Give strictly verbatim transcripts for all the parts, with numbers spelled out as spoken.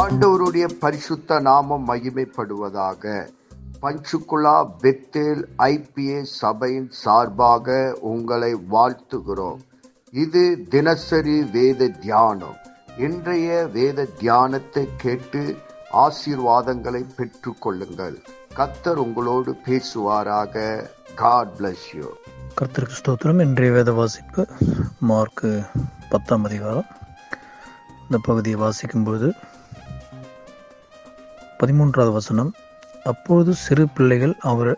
ஆண்டவருடைய பரிசுத்த நாமம் மகிமைப்படுவதாக. பஞ்சுகுலா பெத்தேல் ஐபிஏ சபையின் சார்பாக உங்களை வாழ்த்துகிறோம். இது தினசரி வேத தியானம். இன்றைய வேத தியானத்தை கேட்டு ஆசீர்வாதங்களை பெற்று கொள்ளுங்கள். கர்த்தர் உங்களோடு பேசுவாராக. God bless you. கர்த்தருக்கு ஸ்தோத்திரம். இன்றைய வேத வாசிப்பு மார்க் பத்தாம் அதிகாரம். இந்த பகுதியை வாசிக்கும்போது பதிமூன்றாவது வசனம், அப்பொழுது சிறு பிள்ளைகள் அவர்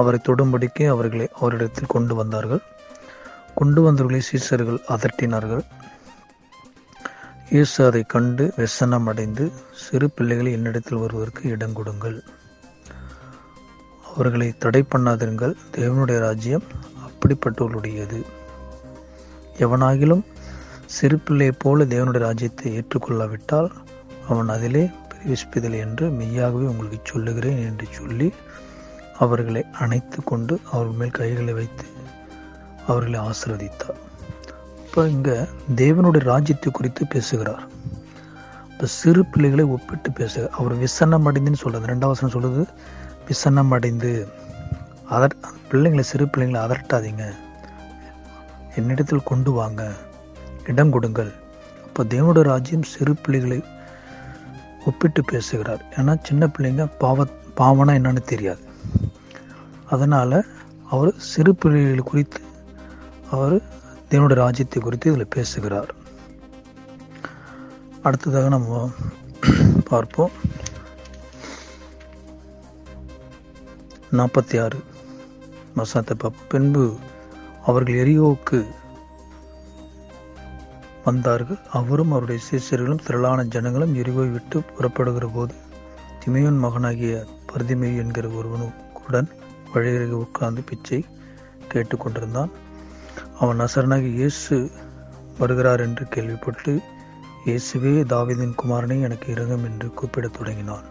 அவரை தொடும்படிக்கு அவர்களை அவரிடத்தில் கொண்டு வந்தார்கள். கொண்டு வந்தவர்களை சீசர்கள் அதட்டினார்கள். இயேசு அதை கண்டு வெசனம் அடைந்து, சிறு பிள்ளைகளை என்னிடத்தில் வருவதற்கு இடம் கொடுங்கள், அவர்களை தடை பண்ணாதிருங்கள், தேவனுடைய ராஜ்யம் அப்படிப்பட்டவர்களுடையது. எவனாகிலும் சிறு பிள்ளையைப் போல தேவனுடைய ராஜ்யத்தை ஏற்றுக்கொள்ளாவிட்டால் அவன் அதிலே விஸ்பிதல் என்று மெய்யாகவே உங்களுக்கு சொல்லுகிறேன் என்று சொல்லி அவர்களை அணைத்து கொண்டு அவர்கள் மேல் கைகளை வைத்து அவர்களை ஆசீர்வதித்தார். இப்போ இங்கே தேவனுடைய ராஜ்யத்தை குறித்து பேசுகிறார். இப்போ சிறு பிள்ளைகளை ஒப்பிட்டு பேசுகிறார். அவர் விசனம் அடைந்துன்னு சொல்கிறது. ரெண்டாவது வசனம் சொல்கிறது விசனம் அடைந்து, அதர் பிள்ளைங்களை சிறு பிள்ளைங்களை அதட்டாதீங்க, என்னிடத்தில் கொண்டு வாங்க, இடம் கொடுங்கள். இப்போ தேவனுடைய ராஜ்யம் சிறு பிள்ளைகளை ஒப்பிட்டு பேசுகிறார். ஏன்னா சின்ன பிள்ளைங்க பாவ பாவனா என்னன்னு தெரியாது. அதனால் அவர் சிறு பிள்ளைகள் குறித்து அவர் தேவனுடைய ராஜ்யத்தை குறித்து இதில் பேசுகிறார். அடுத்ததாக நம்ம பார்ப்போம். நாற்பத்தி ஆறு வசனத்தை பார்ப்போம். பின்பு அவர்கள் எரியோவுக்கு வந்தார்கள். அவரும் அவருடைய சீசர்களும் திரளான ஜனங்களும் எரிகோவை விட்டு புறப்படுகிற போது திமேயின் மகனாகிய பர்திமேயு என்கிற ஒருவனுடன் வழியருகே உட்கார்ந்து பிச்சை கேட்டு கொண்டிருந்தான். அவன் நசரனாகிய இயேசு வருகிறார் என்று கேள்விப்பட்டு, இயேசுவே தாவீதின் குமாரனை எனக்கு இரங்கும் என்று கூப்பிடத் தொடங்கினான்.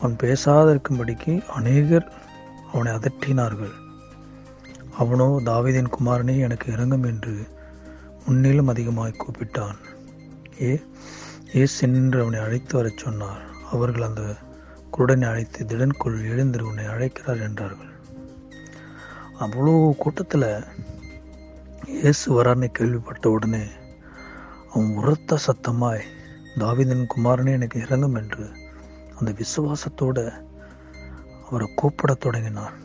அவன் பேசாதிருக்கும்படிக்கு அநேகர் அவனை அதட்டினார்கள். அவனோ, தாவீதின் குமாரனை எனக்கு இரங்கும் என்று முன்னிலும் அதிகமாய் கூப்பிட்டான். ஏ இயேசு என்று அவனை அழைத்து வரச் சொன்னார். அவர்கள் அந்த குருடனை அழைத்து, திடன்குள் எழுந்து உன்னை அழைக்கிறார் என்றார்கள். அவ்வளோ கூட்டத்தில் இயேசு வரான்னு கேள்விப்பட்ட உடனே அவன் உரத்த சத்தமாய், தாவீதின் குமாரனே எனக்கு இரங்கும் என்று அந்த விசுவாசத்தோடு அவரை கூப்பிடத் தொடங்கினான்.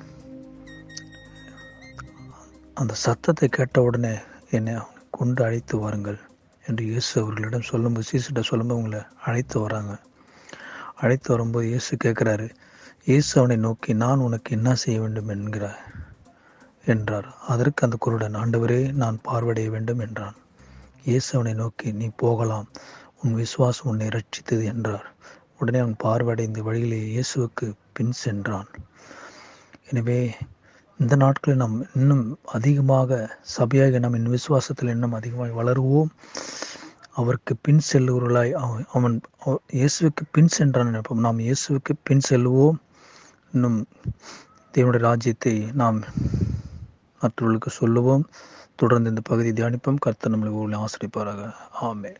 அந்த சத்தத்தை கேட்ட உடனே, என்னை கொண்டு அழைத்து வாருங்கள் என்று இயேசு அவர்களிடம் சொல்லும்போது, சீசிட்ட சொல்லும்போது அவங்கள அழைத்து வராங்க. அழைத்து வரும்போது இயேசு கேட்குறாரு. இயேசு அவனை நோக்கி, நான் உனக்கு என்ன செய்ய வேண்டும் என்கிறார் என்றார். அதற்கு அந்த குருடன், ஆண்டவரே, நான் பார்வையிட வேண்டும் என்றான். இயேசு அவனை நோக்கி, நீ போகலாம், உன் விசுவாசம் உன்னை ரட்சித்தது என்றார். உடனே அவன் பார்வையடைந்து வழியிலே இயேசுவுக்கு பின் சென்றான். எனவே இந்த நாட்களில் நாம் இன்னும் அதிகமாக சபையாக நாம் என் விசுவாசத்தில் இன்னும் அதிகமாக வளருவோம். அவருக்கு பின் செல்லுவர்களாய் அவன் அவன் இயேசுவுக்கு பின் சென்றான் நினைப்போம். நாம் இயேசுவுக்கு பின் செல்வோம். இன்னும் தேவனுடைய ராஜ்யத்தை நாம் மற்றவர்களுக்கு சொல்லுவோம். தொடர்ந்து இந்த பகுதி தியானிப்போம். கர்த்தர் நம்மளுக்கு ஆசிரிப்பாராக. ஆமென்.